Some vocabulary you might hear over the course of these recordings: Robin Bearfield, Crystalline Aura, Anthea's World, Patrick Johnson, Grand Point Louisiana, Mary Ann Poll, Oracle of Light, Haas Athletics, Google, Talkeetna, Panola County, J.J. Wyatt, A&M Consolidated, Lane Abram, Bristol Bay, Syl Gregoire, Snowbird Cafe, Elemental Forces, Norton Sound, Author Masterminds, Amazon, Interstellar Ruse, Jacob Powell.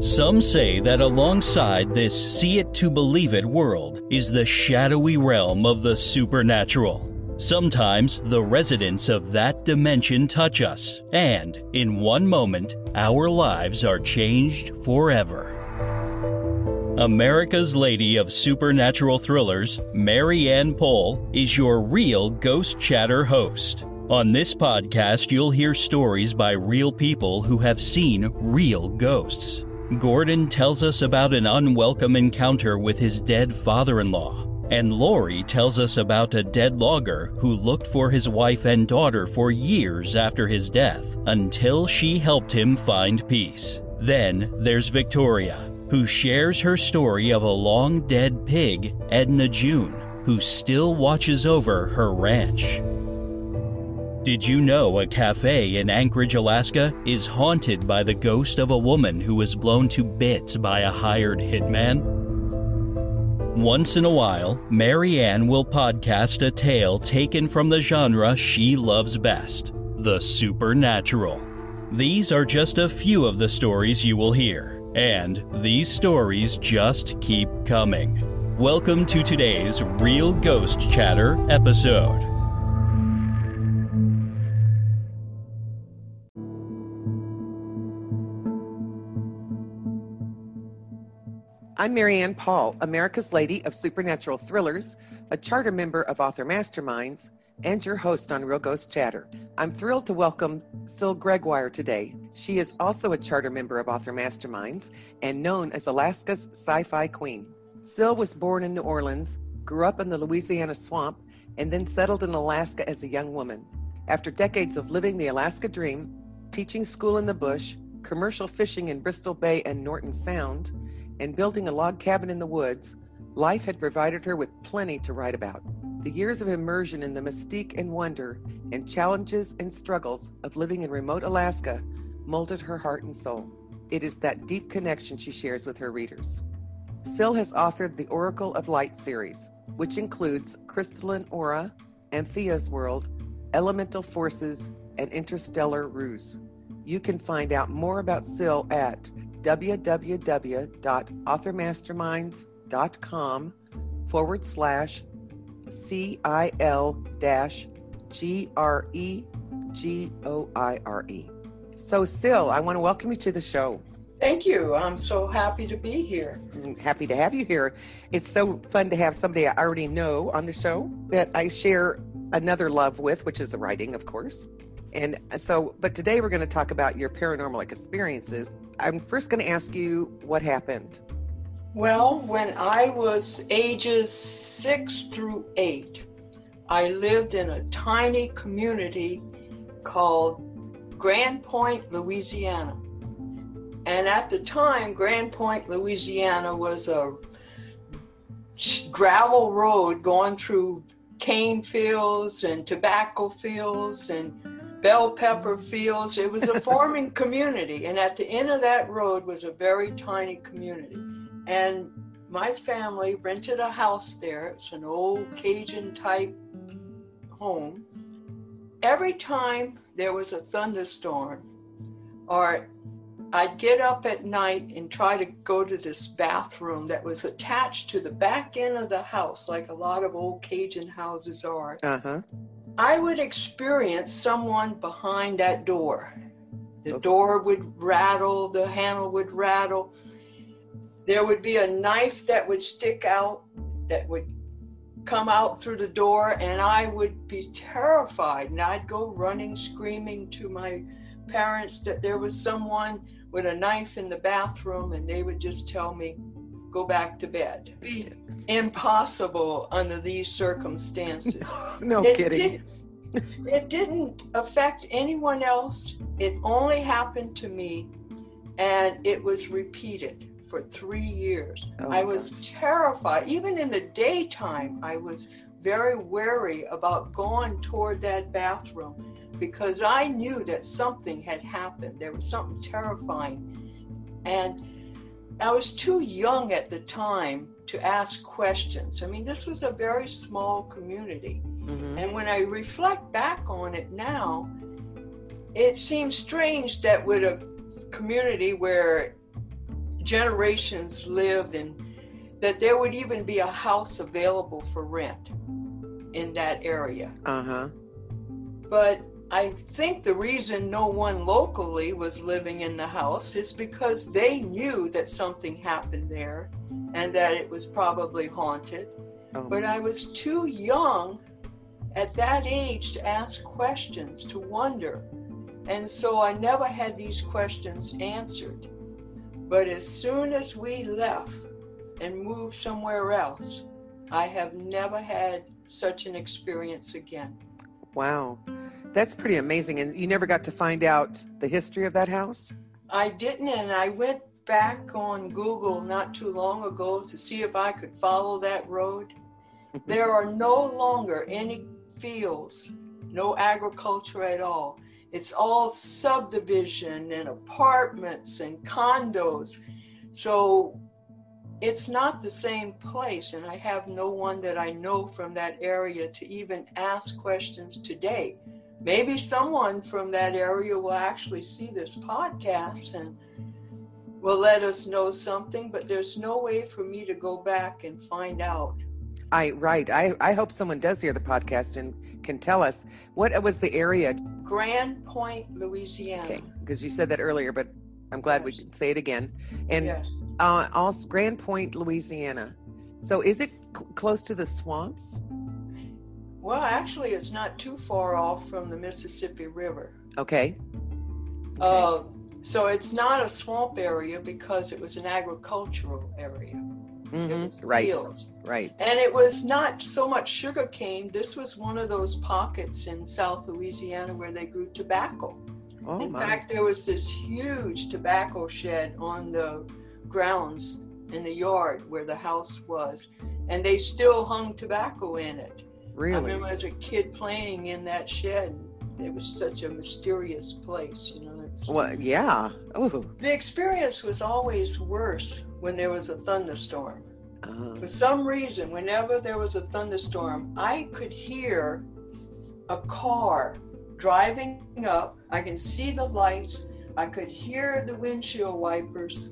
Some say that alongside this see-it-to-believe-it world is the shadowy realm of the supernatural. Sometimes the residents of that dimension touch us, and in one moment, our lives are changed forever. America's Lady of Supernatural Thrillers, Mary Ann Poll, is your real ghost chatter host. On this podcast, you'll hear stories by real people who have seen real ghosts. Gordon tells us about an unwelcome encounter with his dead father-in-law, and Lori tells us about a dead logger who looked for his wife and daughter for years after his death until she helped him find peace. Then there's Victoria, who shares her story of a long-dead pig, Edna June, who still watches over her ranch. Did you know a cafe in Anchorage, Alaska is haunted by the ghost of a woman who was blown to bits by a hired hitman? Once in a while, Mary Ann will podcast a tale taken from the genre she loves best, the supernatural. These are just a few of the stories you will hear. And these stories just keep coming. Welcome to today's Real Ghost Chatter episode. I'm Mary Ann Poll, America's Lady of Supernatural Thrillers, a charter member of Author Masterminds, and your host on Real Ghost Chatter. I'm thrilled to welcome Syl Gregoire today. She is also a charter member of Author Masterminds and known as Alaska's sci-fi queen. Syl was born in New Orleans, grew up in the Louisiana swamp, and then settled in Alaska as a young woman. After decades of living the Alaska dream, teaching school in the bush, commercial fishing in Bristol Bay and Norton Sound, and building a log cabin in the woods, life had provided her with plenty to write about. The years of immersion in the mystique and wonder and challenges and struggles of living in remote Alaska molded her heart and soul. It is that deep connection she shares with her readers. Syl has authored the Oracle of Light series, which includes Crystalline Aura, Anthea's World, Elemental Forces, and Interstellar Ruse. You can find out more about Syl at www.authormasterminds.com/CIL-GREGOIRE. So, Syl, I want to welcome you to the show. Thank you. I'm so happy to be here. I'm happy to have you here. It's so fun to have somebody I already know on the show that I share another love with, which is the writing, of course. And so, but today we're going to talk about your paranormal experiences. I'm first going to ask you what happened. Well, when I was ages 6 through 8, I lived in a tiny community called Grand Point, Louisiana. And at the time, Grand Point, Louisiana was a gravel road going through cane fields and tobacco fields and bell pepper fields. It was a farming community. And at the end of that road was a very tiny community. And my family rented a house there. It's an old Cajun type home. Every time there was a thunderstorm, or I'd get up at night and try to go to this bathroom that was attached to the back end of the house, like a lot of old Cajun houses are. I would experience someone behind that door. The door would rattle, the handle would rattle. There would be a knife that would stick out, that would come out through the door, and I would be terrified. And I'd go running, screaming to my parents that there was someone with a knife in the bathroom, and they would just tell me, go back to bed. It'd be impossible under these circumstances. No kidding. It didn't affect anyone else. It only happened to me, and it was repeated for 3 years. I was terrified. Even in the daytime, I was very wary about going toward that bathroom because I knew that something had happened. There was something terrifying. And I was too young at the time to ask questions. I mean, this was a very small community. And when I reflect back on it now, it seems strange that with a community where generations lived, and that there would even be a house available for rent in that area. Uh-huh. But I think the reason no one locally was living in the house is because they knew that something happened there and that it was probably haunted. Oh. But I was too young at that age to ask questions, to wonder. And so I never had these questions answered. But as soon as we left and moved somewhere else, I have never had such an experience again. Wow. That's pretty amazing. And you never got to find out the history of that house? I didn't, and I went back on Google not too long ago to see if I could follow that road. There are no longer any fields, no agriculture at all. It's all subdivision and apartments and condos. So it's not the same place, and I have no one that I know from that area to even ask questions today. Maybe someone from that area will actually see this podcast and will let us know something, but there's no way for me to go back and find out. I hope someone does hear the podcast and can tell us. What was the area? Grand Point, Louisiana. Okay, because you said that earlier, but I'm glad we could say it again. And yes. Also Grand Point, Louisiana. So is it close to the swamps? Well, actually, it's not too far off from the Mississippi River. Okay. So it's not a swamp area because it was an agricultural area. Mm-hmm. It was fields. Right. And it was not so much sugar cane. This was one of those pockets in South Louisiana where they grew tobacco. In fact, there was this huge tobacco shed on the grounds in the yard where the house was, and they still hung tobacco in it. Really? I remember as a kid playing in that shed. It was such a mysterious place, you know. The experience was always worse when there was a thunderstorm. For some reason, whenever there was a thunderstorm, I could hear a car driving up. I can see the lights. I could hear the windshield wipers.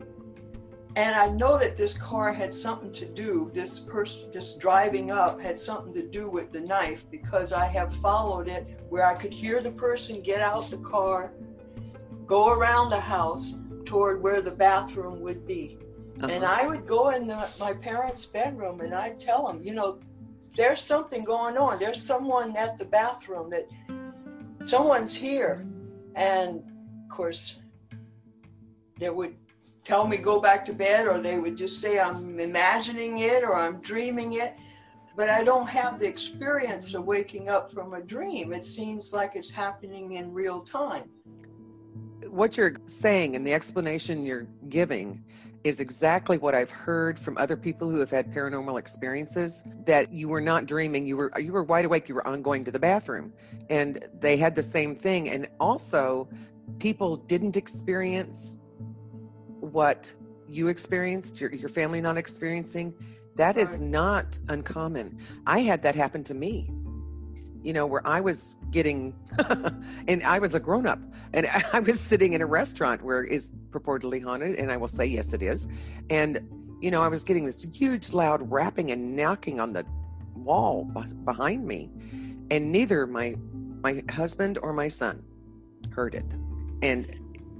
And I know that this car had something to do, this person, this driving up had something to do with the knife, because I have followed it where I could hear the person get out the car, go around the house toward where the bathroom would be. Uh-huh. And I would go in my parents' bedroom and I'd tell them, you know, there's something going on. There's someone at the bathroom, that someone's here. And of course, there would tell me go back to bed, or they would just say I'm imagining it or I'm dreaming it. But I don't have the experience of waking up from a dream. It seems like it's happening in real time. What you're saying and the explanation you're giving is exactly what I've heard from other people who have had paranormal experiences, that you were not dreaming, you were wide awake, you were going to the bathroom, and they had the same thing. And also, people didn't experience what you experienced, your family not experiencing, that is not uncommon. I had that happen to me, you know, where I was getting, and I was a grown up, and I was sitting in a restaurant where it's purportedly haunted, and I will say, yes, it is. And, you know, I was getting this huge loud rapping and knocking on the wall behind me, and neither my husband or my son heard it. And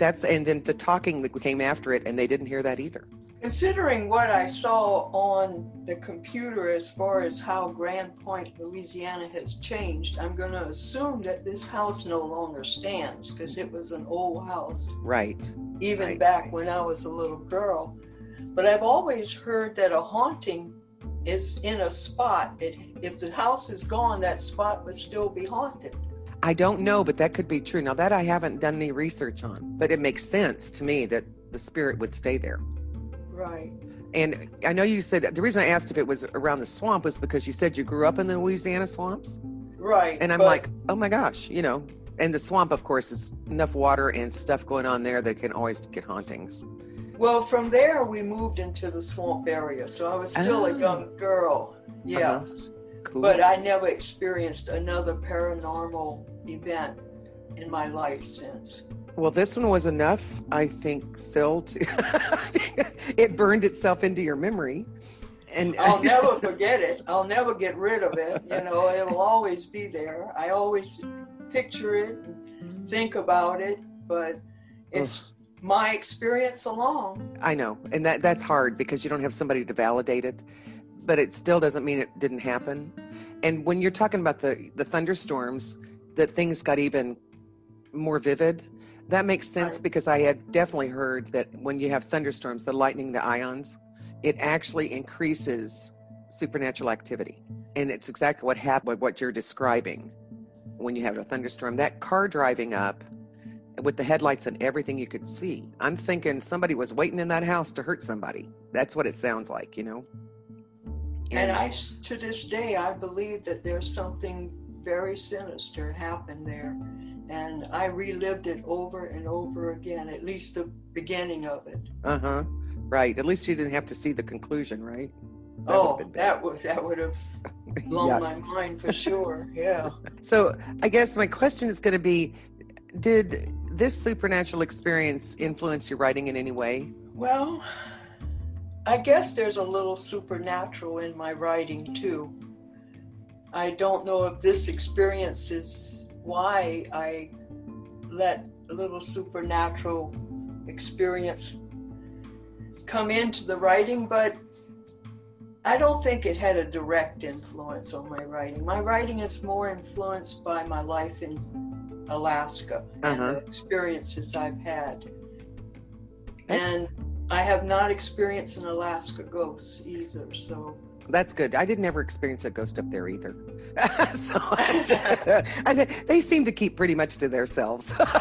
then the talking that came after it, and they didn't hear that either. Considering what I saw on the computer as far as how Grand Point, Louisiana has changed, I'm going to assume that this house no longer stands, because it was an old house. Right. Even back when I was a little girl. But I've always heard that a haunting is in a spot. If the house is gone, that spot would still be haunted. I don't know, but that could be true. Now, that I haven't done any research on, but it makes sense to me that the spirit would stay there. Right. And I know you said, the reason I asked if it was around the swamp was because you said you grew up in the Louisiana swamps. Right. And I'm like, oh my gosh, you know, and the swamp, of course, is enough water and stuff going on there that can always get hauntings. Well, from there, we moved into the swamp area. So I was still a young girl. Yeah. Uh-huh. Cool. But I never experienced another paranormal event in my life since. Well, this one was enough, I think, Syl, it burned itself into your memory. And I'll never forget it. I'll never get rid of it. You know, it'll always be there. I always picture it and think about it, but it's my experience alone. I know. And that's hard because you don't have somebody to validate it, but it still doesn't mean it didn't happen. And when you're talking about the thunderstorms, that things got even more vivid. That makes sense because I had definitely heard that when you have thunderstorms, the lightning, the ions, it actually increases supernatural activity. And it's exactly what happened, what you're describing when you have a thunderstorm. That car driving up with the headlights and everything you could see, I'm thinking somebody was waiting in that house to hurt somebody. That's what it sounds like, you know? And I, to this day, I believe that there's something very sinister happened there. And I relived it over and over again, at least the beginning of it. Uh-huh. Right. At least you didn't have to see the conclusion, right? That that would have blown my mind for sure. Yeah. So I guess my question is going to be, did this supernatural experience influence your writing in any way? Well, I guess there's a little supernatural in my writing too. I don't know if this experience is why I let a little supernatural experience come into the writing, but I don't think it had a direct influence on my writing. My writing is more influenced by my life in Alaska and the experiences I've had. And I have not experienced an Alaska ghost either, so. That's good. I didn't ever experience a ghost up there either. So they seem to keep pretty much to themselves. I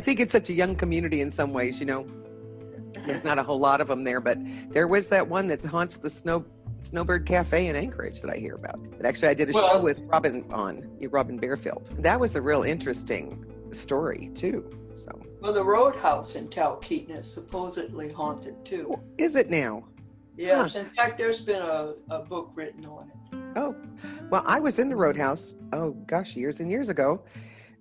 think it's such a young community in some ways, you know. There's not a whole lot of them there, but there was that one that haunts the Snowbird Cafe in Anchorage that I hear about. But actually, I did a show with Robin Bearfield. That was a real interesting story too. So. Well, the roadhouse in Talkeetna is supposedly haunted too. Is it now? Yes. Huh. In fact, there's been a book written on it. Oh, well, I was in the roadhouse. Oh gosh, years and years ago.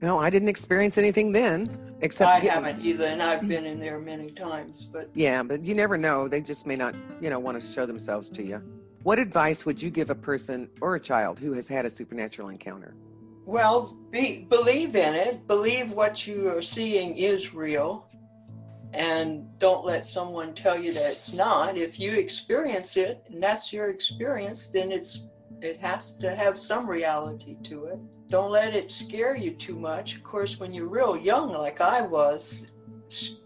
No, I didn't experience anything then. Except I haven't either, and I've been in there many times. But yeah, but you never know. They just may not, you know, want to show themselves to you. What advice would you give a person or a child who has had a supernatural encounter? Well, believe in it. Believe what you are seeing is real, and don't let someone tell you that it's not. If you experience it, and that's your experience, then it has to have some reality to it. Don't let it scare you too much. Of course, when you're real young, like I was,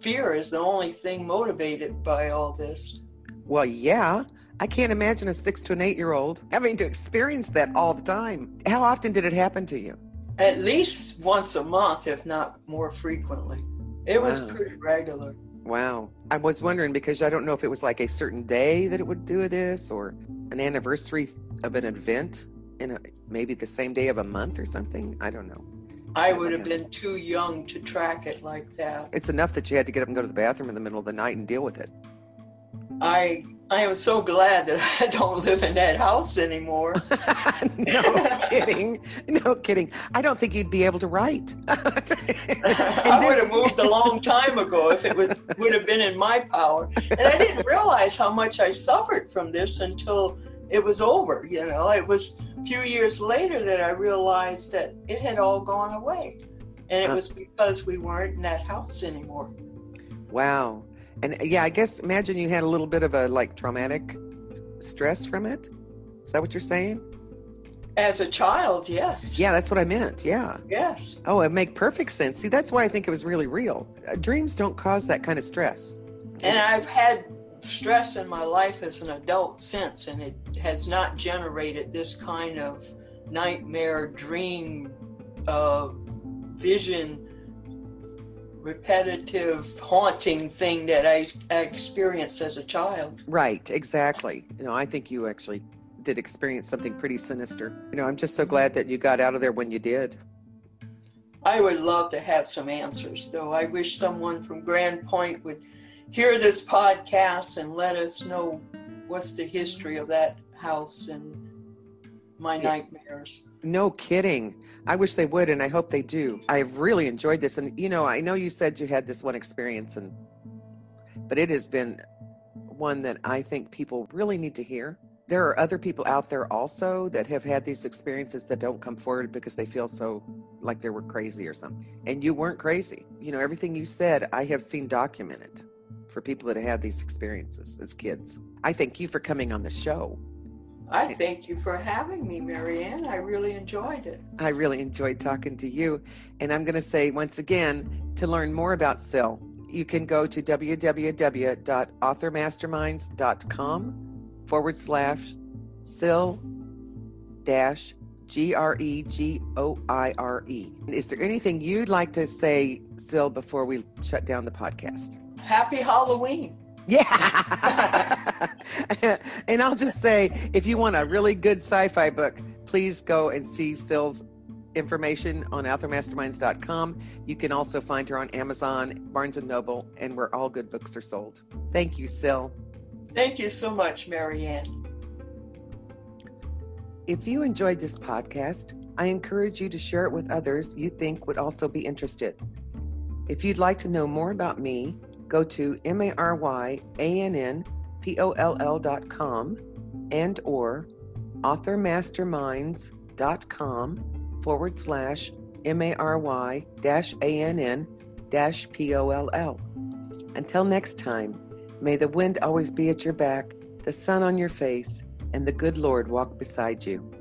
fear is the only thing motivated by all this. Well, yeah. I can't imagine a 6 to an 8-year-old having to experience that all the time. How often did it happen to you? At least once a month, if not more frequently. It was pretty regular. Wow. I was wondering because I don't know if it was like a certain day that it would do this or an anniversary of an event in maybe the same day of a month or something. I don't know. I would have been too young to track it like that. It's enough that you had to get up and go to the bathroom in the middle of the night and deal with it. I am so glad that I don't live in that house anymore. No kidding. No kidding. I don't think you'd be able to write. I would have moved a long time ago if it would have been in my power. And I didn't realize how much I suffered from this until it was over. You know, it was a few years later that I realized that it had all gone away. And it was because we weren't in that house anymore. Wow. And yeah, I guess imagine you had a little bit of a like traumatic stress from it. Is that what you're saying? As a child, yes. Yeah, that's what I meant. Yeah. Yes. Oh, it makes perfect sense. See, that's why I think it was really real. Dreams don't cause that kind of stress. And I've had stress in my life as an adult since, and it has not generated this kind of nightmare dream vision, repetitive, haunting thing that I experienced as a child. Right, exactly. You know, I think you actually did experience something pretty sinister. You know, I'm just so glad that you got out of there when you did. I would love to have some answers, though. I wish someone from Grand Point would hear this podcast and let us know what's the history of that house and my nightmares. No kidding. I wish they would, and I hope they do. I've really enjoyed this. And, you know, I know you said you had this one experience, but it has been one that I think people really need to hear. There are other people out there also that have had these experiences that don't come forward because they feel so like they were crazy or something. And you weren't crazy. You know, everything you said, I have seen documented for people that have had these experiences as kids. I thank you for coming on the show. I thank you for having me, Mary Ann. I really enjoyed it. I really enjoyed talking to you. And I'm going to say once again, to learn more about Syl, you can go to www.authormasterminds.com/Syl-Gregoire. Is there anything you'd like to say, Syl, before we shut down the podcast? Happy Halloween. Yeah. And I'll just say, if you want a really good sci-fi book, please go and see Syl's information on authormasterminds.com. You can also find her on Amazon, Barnes & Noble, and where all good books are sold. Thank you, Syl. Thank you so much, Mary Ann. If you enjoyed this podcast, I encourage you to share it with others you think would also be interested. If you'd like to know more about me, go to maryannpoll.com and or authormasterminds.com/MARY-ANN-POLL. Until next time, may the wind always be at your back, the sun on your face, and the good Lord walk beside you.